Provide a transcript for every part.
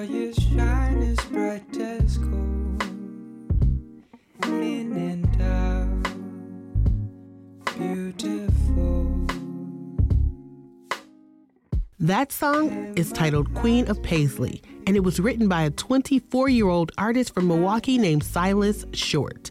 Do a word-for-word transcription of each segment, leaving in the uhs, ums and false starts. saw you shine as bright as gold, in and out, beautiful. That song is titled Queen of Paisley, and it was written by a twenty-four-year-old artist from Milwaukee named Silas Short.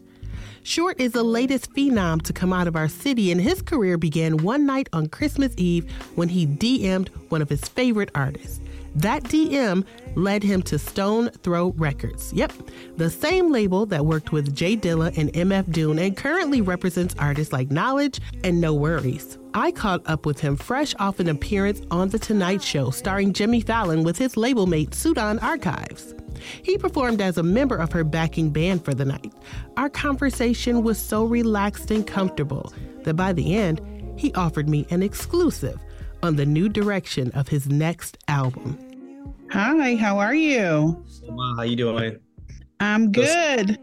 Short is the latest phenom to come out of our city, and his career began one night on Christmas Eve when he D M'd one of his favorite artists. That D M led him to Stones Throw Records. Yep, the same label that worked with J Dilla and M F Doom and currently represents artists like Knowledge and Nx Worries. I caught up with him fresh off an appearance on The Tonight Show starring Jimmy Fallon with his label mate Sudan Archives. He performed as a member of her backing band for the night. Our conversation was so relaxed and comfortable that by the end, he offered me an exclusive on the new direction of his next album. Hi, how are you? How you doing? I'm good.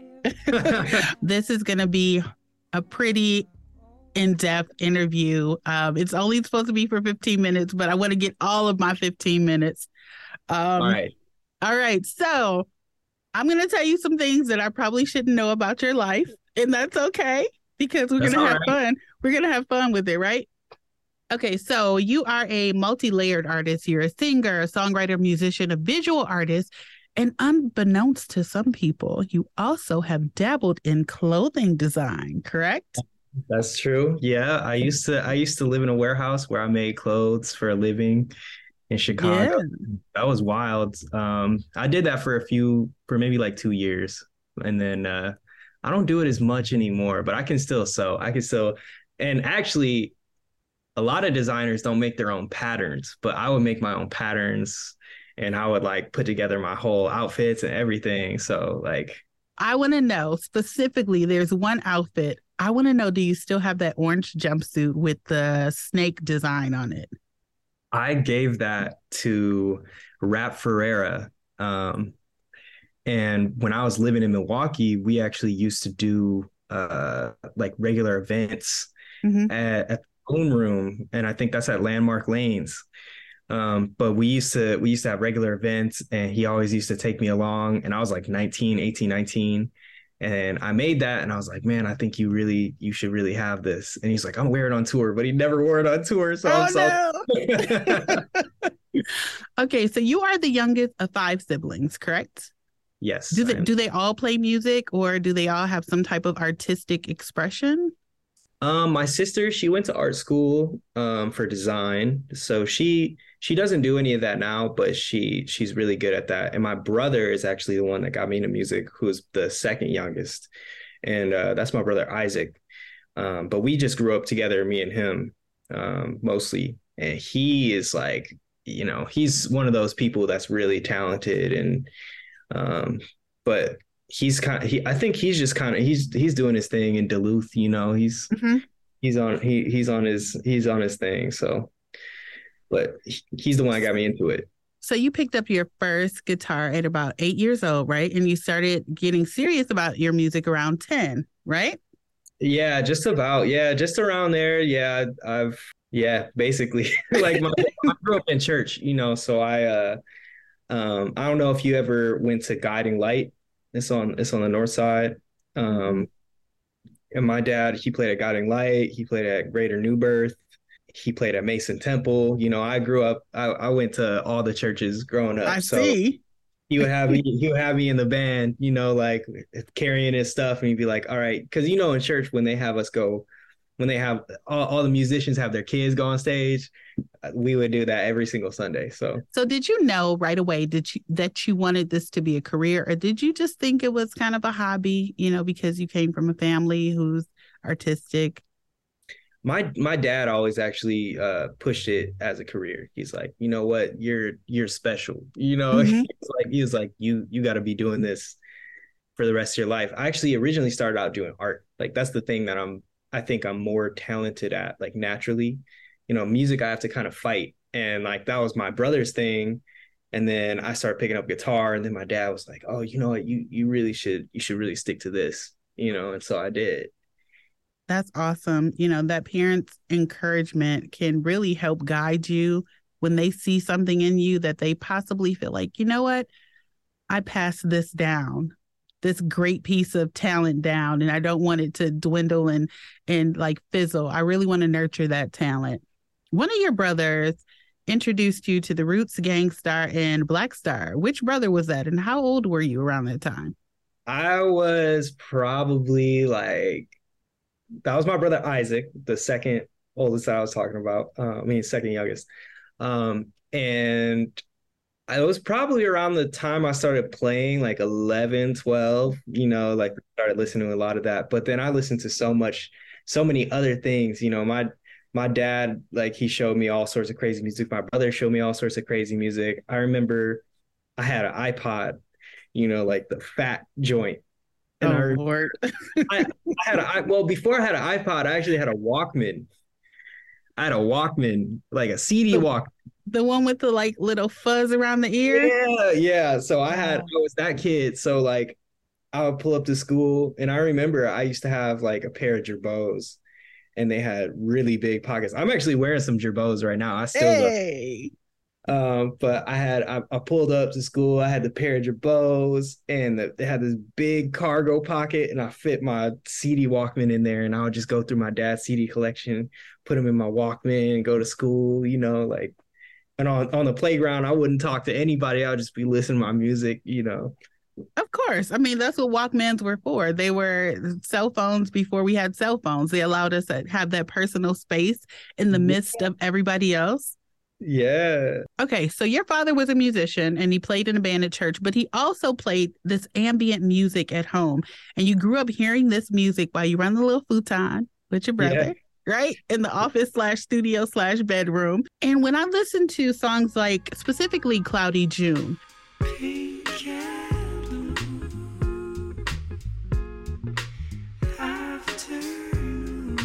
This is going to be a pretty in-depth interview. Um, it's only supposed to be for fifteen minutes, but I want to get all of my fifteen minutes. Um, all right. All right, so I'm going to tell you some things that I probably shouldn't know about your life, and that's okay, because we're going to have fun. We're going to have fun with it, right? Okay, so you are a multi-layered artist. You're a singer, a songwriter, musician, a visual artist, and unbeknownst to some people, you also have dabbled in clothing design, correct? That's true. Yeah, I used to I used to live in a warehouse where I made clothes for a living. In Chicago. Yeah. That was wild. Um, I did that for a few, for maybe like two years. And then uh, I don't do it as much anymore, but I can still sew. I can sew. And actually, a lot of designers don't make their own patterns, but I would make my own patterns and I would like put together my whole outfits and everything. So like. I want to know specifically, there's one outfit. I want to know, do you still have that orange jumpsuit with the snake design on it? I gave that to Rap Ferreira. Um, and when I was living in Milwaukee, we actually used to do uh, like regular events mm-hmm. at, at the Boom Room. And I think that's at Landmark Lanes. Um, but we used to we used to have regular events, and he always used to take me along. And I was like nineteen, eighteen, nineteen. And I made that and I was like, man, I think you really, you should really have this. And he's like, I'm wearing it on tour, but he never wore it on tour. So oh, I'm so. No. Okay. So you are the youngest of five siblings, correct? Yes. Do they, do they all play music, or do they all have some type of artistic expression? Um, my sister, she went to art school um, for design. So she, she doesn't do any of that now, but she she's really good at that. And my brother is actually the one that got me into music, who's the second youngest. And uh, that's my brother, Isaac. Um, but we just grew up together, me and him, um, mostly. And he is like, you know, he's one of those people that's really talented. And um, but he's kind of, he, I think he's just kind of, he's he's doing his thing in Duluth, you know, he's mm-hmm. he's on he he's on his he's on his thing. So. But he's the one that got me into it. So you picked up your first guitar at about eight years old, right? And you started getting serious about your music around ten, right? Yeah, just about. Yeah, just around there. Yeah, I've, yeah, basically. Like, my, I grew up in church, you know, so I, uh, um, I don't know if you ever went to Guiding Light. It's on, it's on the north side. Um, and my dad, he played at Guiding Light. He played at Greater New Birth. He played at Mason Temple. You know, I grew up, I, I went to all the churches growing up. I so see. He would have me, he would have me in the band, you know, like carrying his stuff. And he'd be like, all right. Cause you know, in church, when they have us go, when they have all, all the musicians have their kids go on stage, we would do that every single Sunday. So, so did you know right away did you, that you wanted this to be a career, or did you just think it was kind of a hobby, you know, because you came from a family who's artistic? My my dad always actually uh, pushed it as a career. He's like, you know what, you're you're special. You know, mm-hmm. he was like he was like you you got to be doing this for the rest of your life. I actually originally started out doing art. Like that's the thing that I'm I think I'm more talented at. Like naturally, you know, music I have to kind of fight, and like that was my brother's thing. And then I started picking up guitar, and then my dad was like, oh, you know what, you you really should you should really stick to this, you know. And so I did. That's awesome. You know, that parents' encouragement can really help guide you when they see something in you that they possibly feel like, you know what, I pass this down, this great piece of talent down, and I don't want it to dwindle and and like fizzle. I really want to nurture that talent. One of your brothers introduced you to the Roots, Gang Starr, and Black Star. Which brother was that, and how old were you around that time? I was probably like, that was my brother Isaac, the second oldest that I was talking about. Uh, I mean, second youngest. Um, and I was probably around the time I started playing, like eleven, twelve, you know, like started listening to a lot of that. But then I listened to so much, so many other things. You know, my my dad, like, he showed me all sorts of crazy music. My brother showed me all sorts of crazy music. I remember I had an iPod, you know, like the fat joint. And oh, I, Lord. I, I had a, well, before I had an iPod, I actually had a Walkman. I had a Walkman, like a C D Walkman. The one with the like little fuzz around the ear. Yeah, yeah. So I had, I was that kid. So like, I would pull up to school, and I remember I used to have like a pair of Jerboas, and they had really big pockets. I'm actually wearing some Jerboas right now. I still. Hey. Um, but I had, I, I pulled up to school. I had the pair of Jerboas, and the, they had this big cargo pocket, and I fit my C D Walkman in there, and I would just go through my dad's C D collection, put them in my Walkman, go to school. You know, like. And on, on the playground, I wouldn't talk to anybody. I would just be listening to my music, you know. Of course. I mean, that's what Walkmans were for. They were cell phones before we had cell phones. They allowed us to have that personal space in the midst yeah. of everybody else. Yeah. Okay, so your father was a musician, and he played in a band at church, but he also played this ambient music at home. And you grew up hearing this music while you were on the little futon with your brother. Yeah. Right? In the office slash studio slash bedroom. And when I listen to songs like specifically Cloudy June. Pink and blue, afternoon.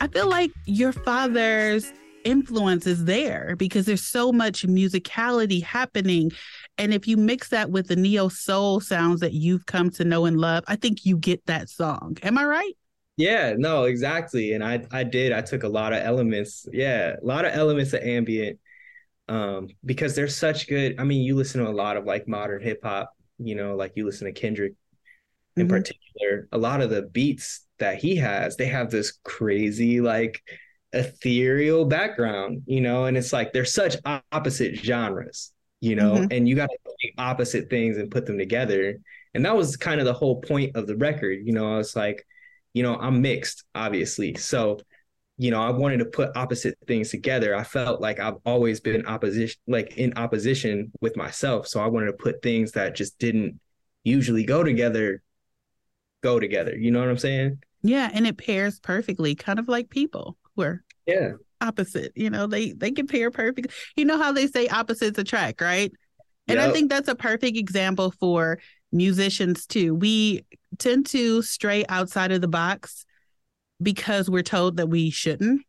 I feel like your father's influence is there because there's so much musicality happening. And if you mix that with the neo soul sounds that you've come to know and love, I think you get that song. Am I right? Yeah, no, exactly. And I, I did. I took a lot of elements. Yeah, a lot of elements of ambient um, because they're such good. I mean, you listen to a lot of like modern hip hop, you know, like you listen to Kendrick in mm-hmm. particular. A lot of the beats that he has, they have this crazy like ethereal background, you know, and it's like they're such opposite genres, you know, mm-hmm. and you got to take opposite things and put them together. And that was kind of the whole point of the record. You know, I was like, you know, I'm mixed, obviously. So, you know, I wanted to put opposite things together. I felt like I've always been opposition, like in opposition with myself. So I wanted to put things that just didn't usually go together, go together. You know what I'm saying? Yeah. And it pairs perfectly, kind of like people were yeah. opposite. You know, they, they can pair perfectly. You know how they say opposites attract, right? And yep. I think that's a perfect example for musicians too. We tend to stray outside of the box because we're told that we shouldn't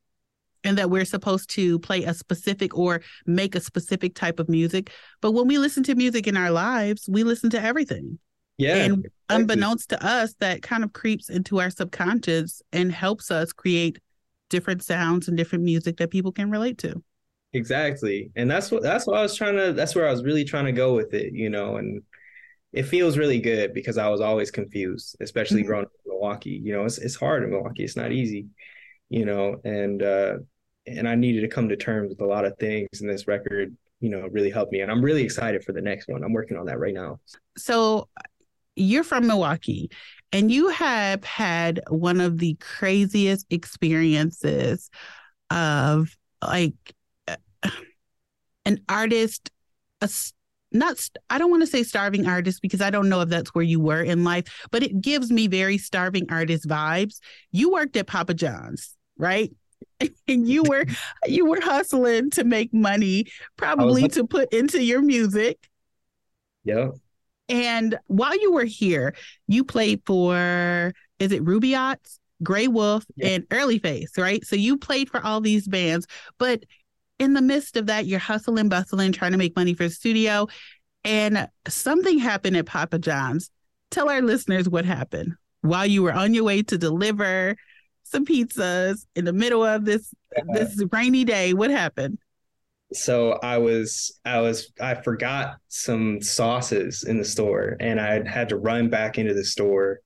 and that we're supposed to play a specific or make a specific type of music. But when we listen to music in our lives, we listen to everything. Yeah. And unbeknownst to us, that kind of creeps into our subconscious and helps us create different sounds and different music that people can relate to. Exactly. And that's what, that's what I was trying to, that's where I was really trying to go with it, you know, and it feels really good because I was always confused, especially mm-hmm. growing up in Milwaukee. You know, it's it's hard in Milwaukee. It's not easy, you know, and uh, and I needed to come to terms with a lot of things. And this record, you know, really helped me. And I'm really excited for the next one. I'm working on that right now. So you're from Milwaukee, and you have had one of the craziest experiences of like an artist, a Not, I don't want to say starving artist because I don't know if that's where you were in life, but it gives me very starving artist vibes. You worked at Papa John's, right? And you were you were hustling to make money, probably to put into your music. Yeah. And while you were here, you played for, is it Ruby Ots, Grey Wolf, yeah. and Early Face, right? So you played for all these bands, but in the midst of that, you're hustling, bustling, trying to make money for the studio. And something happened at Papa John's. Tell our listeners what happened while you were on your way to deliver some pizzas in the middle of this, yeah. this rainy day. What happened? So I was, I was, I forgot some sauces in the store, and I had to run back into the store,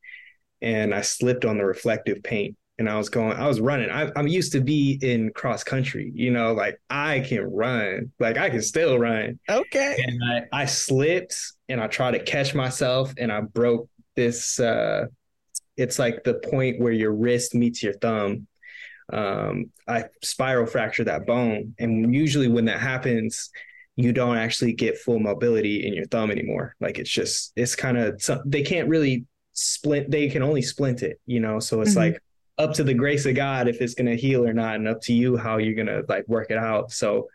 and I slipped on the reflective paint, and I was going, I was running. I, I'm used to be in cross country, you know, like I can run, like I can still run. Okay. And I, I slipped and I tried to catch myself, and I broke this, uh, it's like the point where your wrist meets your thumb. Um, I spiral fractured that bone. And usually when that happens, you don't actually get full mobility in your thumb anymore. Like it's just, it's kind of, they can't really splint. They can only splint it, you know? So it's mm-hmm. like up to the grace of God, if it's going to heal or not, and up to you, how you're going to like work it out. So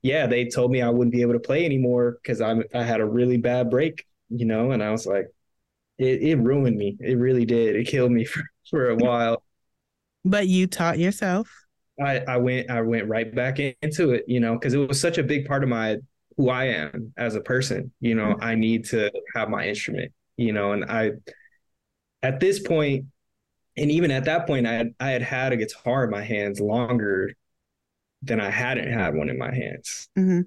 yeah, they told me I wouldn't be able to play anymore because I I had a really bad break, you know? And I was like, it, it ruined me. It really did. It killed me for, for a while. But you taught yourself. I, I went I went right back into it, you know, because it was such a big part of my who I am as a person. You know, mm-hmm. I need to have my instrument, you know, and I at this point and even at that point, I had I had, had a guitar in my hands longer than I hadn't had one in my hands. Mm-hmm.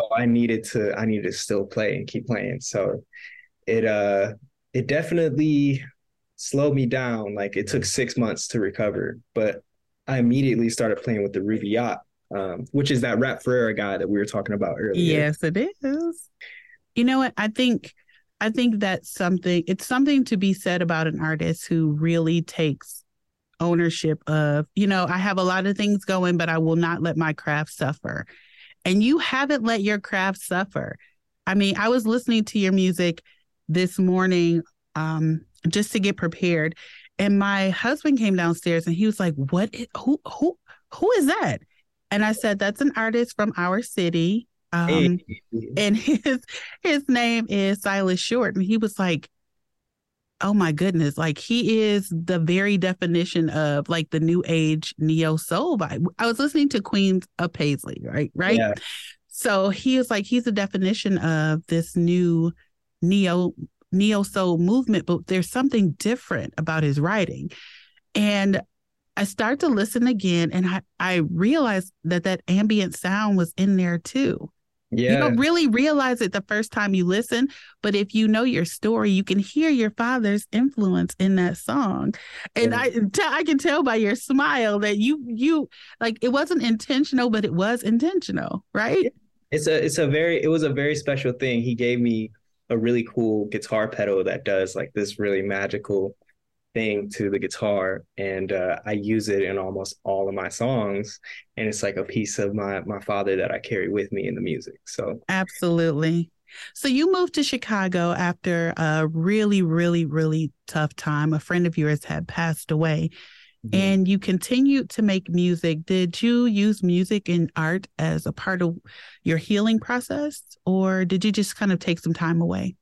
So I needed to I needed to still play and keep playing. So it uh it definitely slowed me down. Like it took six months to recover, but I immediately started playing with the Ruby Ots, um, which is that Rap Ferreira guy that we were talking about earlier. Yes, it is. You know what? I think, I think that's something, it's something to be said about an artist who really takes ownership of, you know, I have a lot of things going, but I will not let my craft suffer. And you haven't let your craft suffer. I mean, I was listening to your music this morning, um, just to get prepared. And my husband came downstairs and he was like, what, is, who, who, who is that? And I said, that's an artist from our city. Um, hey. And his, his name is Silas Short. And he was like, oh my goodness. Like he is the very definition of like the new age neo soul vibe. I was listening to Queen of Paisley, right? Right. Yeah. So he was like, he's the definition of this new neo Neo soul movement, but there's something different about his writing. And I start to listen again, and I, I realized that that ambient sound was in there too. Yeah. You don't really realize it the first time you listen, but if you know your story, you can hear your father's influence in that song. And yeah. I, t- I can tell by your smile that you, you like, it wasn't intentional, but it was intentional, right? It's a, it's a very, it was a very special thing. He gave me a really cool guitar pedal that does like this really magical thing to the guitar, and uh, I use it in almost all of my songs, and it's like a piece of my my father that I carry with me in the music. So absolutely. So you moved to Chicago after a really really really tough time. A friend of yours had passed away, mm-hmm. and you continued to make music. Did you use music and art as a part of your healing process? Or did you just kind of take some time away?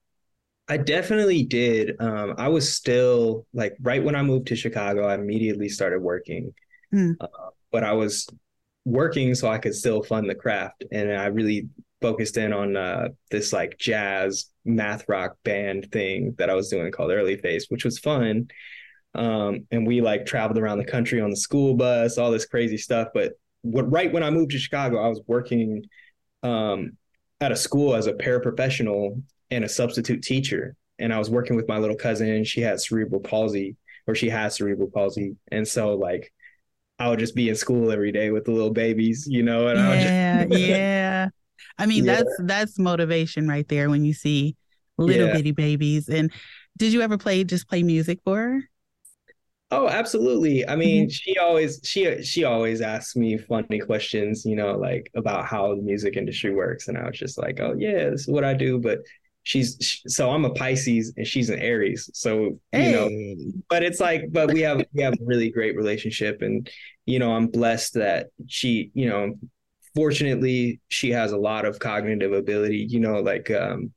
I definitely did. Um, I was still like right when I moved to Chicago, I immediately started working, mm. uh, but I was working so I could still fund the craft. And I really focused in on uh, this like jazz math rock band thing that I was doing called Early Face, which was fun. Um, and we like traveled around the country on the school bus, all this crazy stuff. But what, right when I moved to Chicago, I was working um at a school as a paraprofessional and a substitute teacher. And I was working with my little cousin. She had cerebral palsy or she has cerebral palsy. And so like, I would just be in school every day with the little babies, you know? And yeah, I would just... yeah. I mean, yeah. that's, that's motivation right there when you see little yeah. bitty babies. And did you ever play, just play music for her? Oh, absolutely. I mean, mm-hmm. she always she she always asks me funny questions, you know, like about how the music industry works. And I was just like, oh, yeah, this is what I do. But she's she, so I'm a Pisces and she's an Aries. So, hey. you know, but it's like but we have we have a really great relationship. And, you know, I'm blessed that she, you know, fortunately, she has a lot of cognitive ability, you know, like um,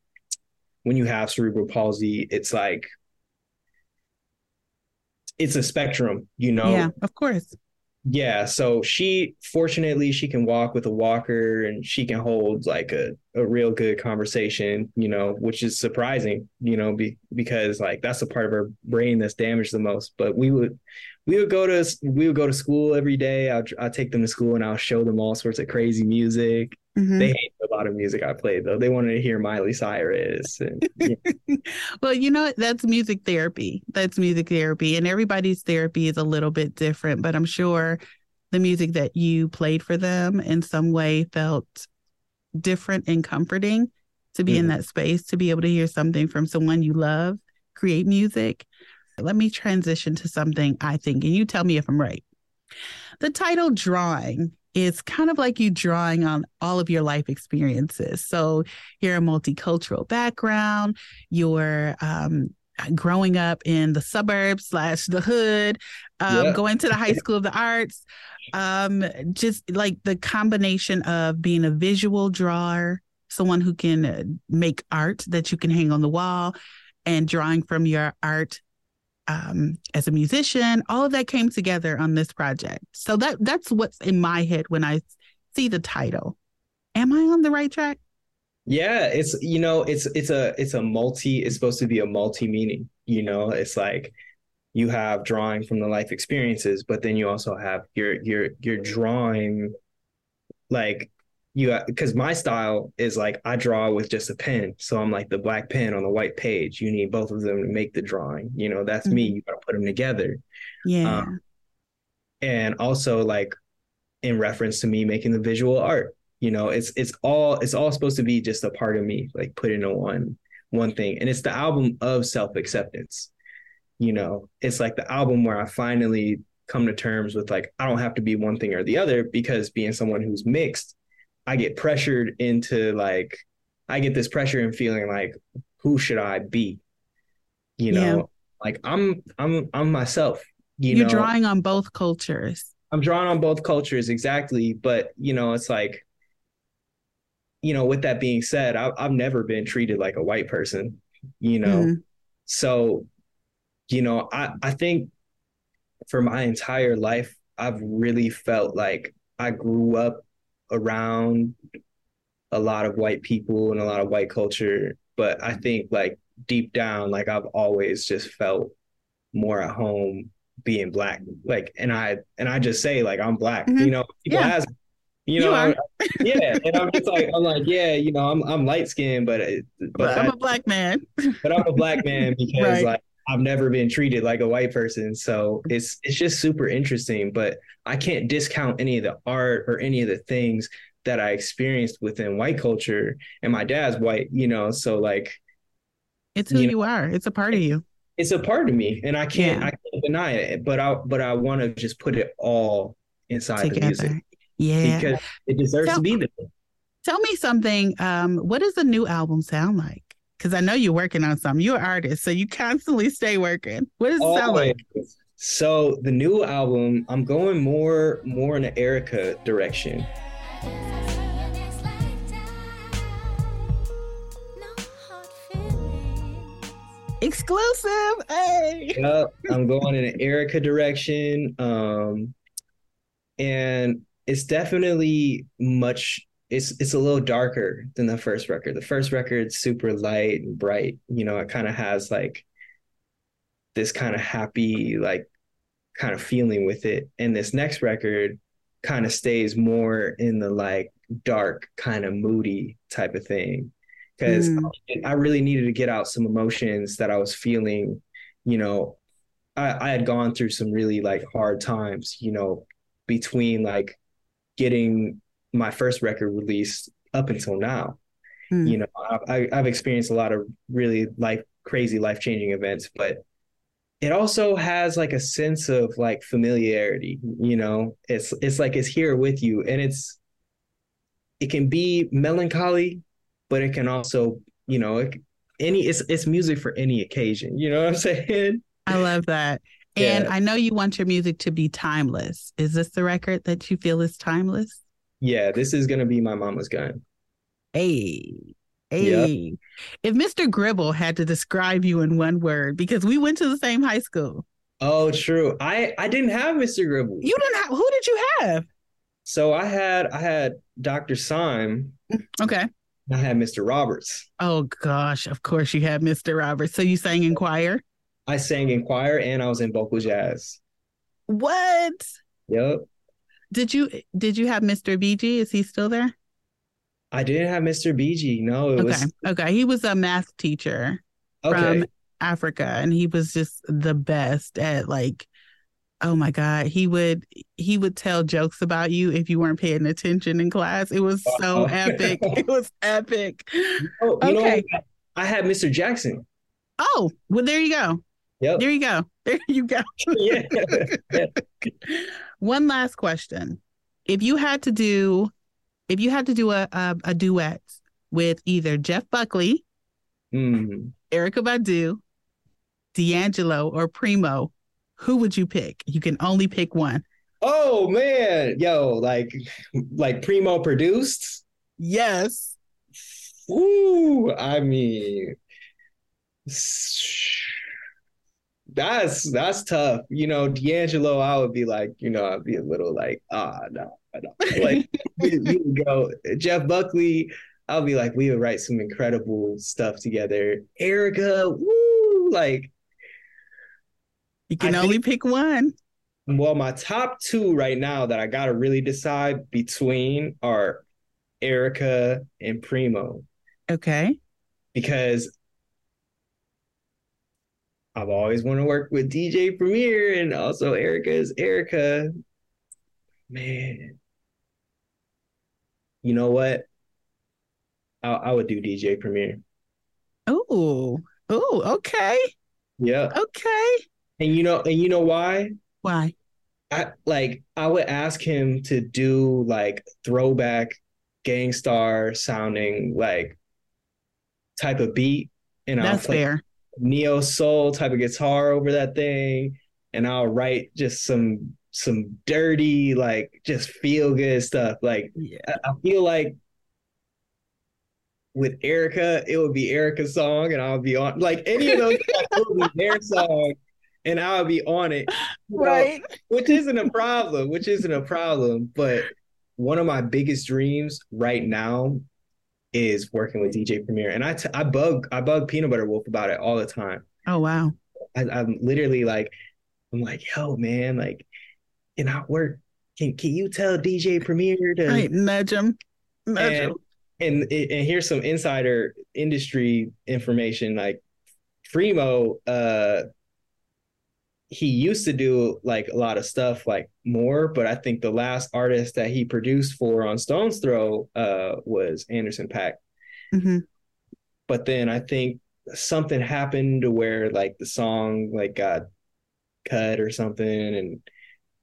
when you have cerebral palsy, it's like. It's a spectrum, you know? Yeah, of course. Yeah. So she, fortunately, she can walk with a walker and she can hold like a, a real good conversation, you know, which is surprising, you know, be, because like that's the part of her brain that's damaged the most. But we would, we would go to, we would go to school every day. I'd, I'd take them to school and I'll show them all sorts of crazy music. Mm-hmm. They hate a lot of music I played, though. They wanted to hear Miley Cyrus. And, you know. Well, you know, that's music therapy. That's music therapy. And everybody's therapy is a little bit different, but I'm sure the music that you played for them in some way felt different and comforting to be mm-hmm. in that space, to be able to hear something from someone you love, create music. Let me transition to something I think, and you tell me if I'm right. The title Drawing is kind of like you drawing on all of your life experiences. So your multicultural background, your um, growing up in the suburbs slash the hood, um, yeah. going to the high school of the arts, um, just like the combination of being a visual drawer, someone who can make art that you can hang on the wall, and drawing from your art um as a musician. All of that came together on this project. So that that's what's in my head when I see the title. Am I on the right track? Yeah, it's you know it's it's a it's a multi it's supposed to be a multi meaning. You know, it's like you have drawing from the life experiences, but then you also have your your your drawing, like you, because my style is like I draw with just a pen, so I'm like the black pen on the white page. You need both of them to make the drawing. You know, that's mm-hmm. me. You gotta put them together. Yeah. Um, and also, like in reference to me making the visual art, you know, it's it's all it's all supposed to be just a part of me, like put into one one thing. And it's the album of self acceptance. You know, it's like the album where I finally come to terms with like I don't have to be one thing or the other, because being someone who's mixed, I get pressured into like, I get this pressure and feeling like, who should I be? You know, yeah. like I'm, I'm, I'm myself, you You're know, drawing on both cultures. I'm drawing on both cultures. Exactly. But you know, it's like, you know, with that being said, I, I've never been treated like a white person, you know? Mm-hmm. So, you know, I, I think for my entire life, I've really felt like I grew up around a lot of white people and a lot of white culture, but I think like deep down, like I've always just felt more at home being black. Like, and I and I just say like I'm black, mm-hmm. you know. People yeah. ask, you know, you I'm, yeah, and I'm just like I'm like yeah, you know, I'm I'm light skinned, but it, but, but I'm I, a black man. But I'm a black man because right. like I've never been treated like a white person. So it's it's just super interesting, but I can't discount any of the art or any of the things that I experienced within white culture. And my dad's white, you know, so like. It's who you, you know, are. It's a part of you. It's a part of me. And I can't, yeah. I can't deny it, but I, but I want to just put it all inside together. The music. Yeah. Because it deserves tell, to be there. Tell me something. Um, what does a new album sound like? Because I know you're working on something. You're an artist, so you constantly stay working. What does it sound like? So the new album, I'm going more more in the Erykah direction. Exclusive, hey! Yep, I'm going in an Erykah direction. Um, and it's definitely much... It's it's a little darker than the first record. The first record's super light and bright. You know, it kind of has like this kind of happy, like kind of feeling with it. And this next record kind of stays more in the like dark, kind of moody type of thing. Because mm. I really needed to get out some emotions that I was feeling. You know, I, I had gone through some really like hard times, you know, between like getting my first record released up until now. Mm. You know, I, I've experienced a lot of really life, crazy life-changing events, but it also has like a sense of like familiarity, you know, it's, it's like, it's here with you, and it's, it can be melancholy, but it can also, you know, it, any, it's, it's music for any occasion. You know what I'm saying? I love that. And yeah. I know you want your music to be timeless. Is this the record that you feel is timeless? Yeah, this is going to be My Mama's Gun. Hey, hey. Yep. If Mister Gribble had to describe you in one word, because we went to the same high school. Oh, true. I, I didn't have Mister Gribble. You didn't have, who did you have? So I had, I had Doctor Syme. Okay. I had Mister Roberts. Oh gosh, of course you had Mister Roberts. So you sang in choir? I sang in choir and I was in vocal jazz. What? Yep. Did you did you have Mister B G? Is he still there? I didn't have Mister B G. No, it okay. was okay. He was a math teacher okay. from Africa, and he was just the best at, like, oh my God, he would he would tell jokes about you if you weren't paying attention in class. It was so epic. It was epic. You know, you okay, know, I had Mister Jackson. Oh, well, there you go. Yep. There you go. There you go. Yeah. Yeah. One last question. If you had to do, if you had to do a a, a duet with either Jeff Buckley, mm. Erykah Badu, D'Angelo, or Primo, who would you pick? You can only pick one. Oh man, yo, like like Primo produced? Yes. Ooh, I mean, that's that's tough. You know, D'Angelo, I would be like, you know, I'd be a little like, ah, oh, no, no. Like, we, we would go. Jeff Buckley, I'll be like, we would write some incredible stuff together. Erykah, woo, like. You can I only think, pick one. Well, my top two right now that I got to really decide between are Erykah and Primo. Okay. Because I've always wanted to work with D J Premier, and also Erykah is Erykah. Man. You know what? I, I would do D J Premier. Oh, oh, okay. Yeah. Okay. And you know, and you know why? Why? I like I would ask him to do like throwback Gang Starr sounding like type of beat, and I'll play fair. neo soul type of guitar over that thing, and I'll write just some some dirty, like, just feel good stuff. Like, yeah. I, I feel like with Erykah, it would be Erykah's song, and I'll be on like any of those it would be their song. And I'll be on it, right? Know, which isn't a problem, which isn't a problem. But one of my biggest dreams right now is working with D J Premier. And I, t- I bug I bug Peanut Butter Wolf about it all the time. Oh, wow. I, I'm literally like, I'm like, yo, man, like, can I work? Can, can you tell D J Premier to... Right, nudge him. Nudge him. And, and, and here's some insider industry information. Like, Primo... Uh, he used to do like a lot of stuff like more, but I think the last artist that he produced for on Stones Throw uh, was Anderson .Paak. Mm-hmm. But then I think something happened to where like the song like got cut or something, and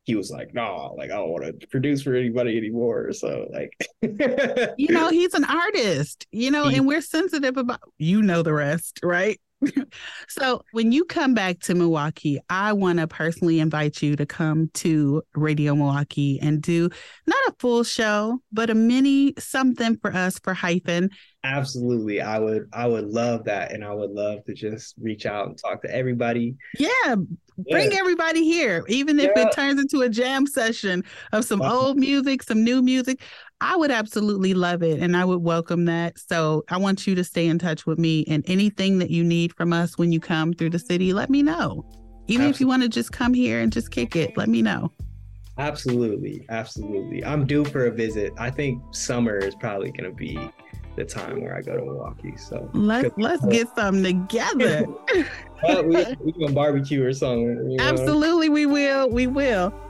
he was like, no, like I don't want to produce for anybody anymore. So like, you know, he's an artist, you know, he- and we're sensitive about, you know, the rest, right? So when you come back to Milwaukee, I want to personally invite you to come to Radio Milwaukee and do not a full show, but a mini something for us for Hyphen. Absolutely. I would I would love that. And I would love to just reach out and talk to everybody. Yeah. Bring yeah. everybody here. Even if yeah. it turns into a jam session of some old music, some new music, I would absolutely love it. And I would welcome that. So I want you to stay in touch with me, and anything that you need from us when you come through the city, let me know. Even absolutely. If you want to just come here and just kick it, let me know. Absolutely. Absolutely. I'm due for a visit. I think summer is probably going to be the time where I go to Milwaukee. So let's let's get something together. Well, we, we can barbecue or something. You know? Absolutely, we will. We will.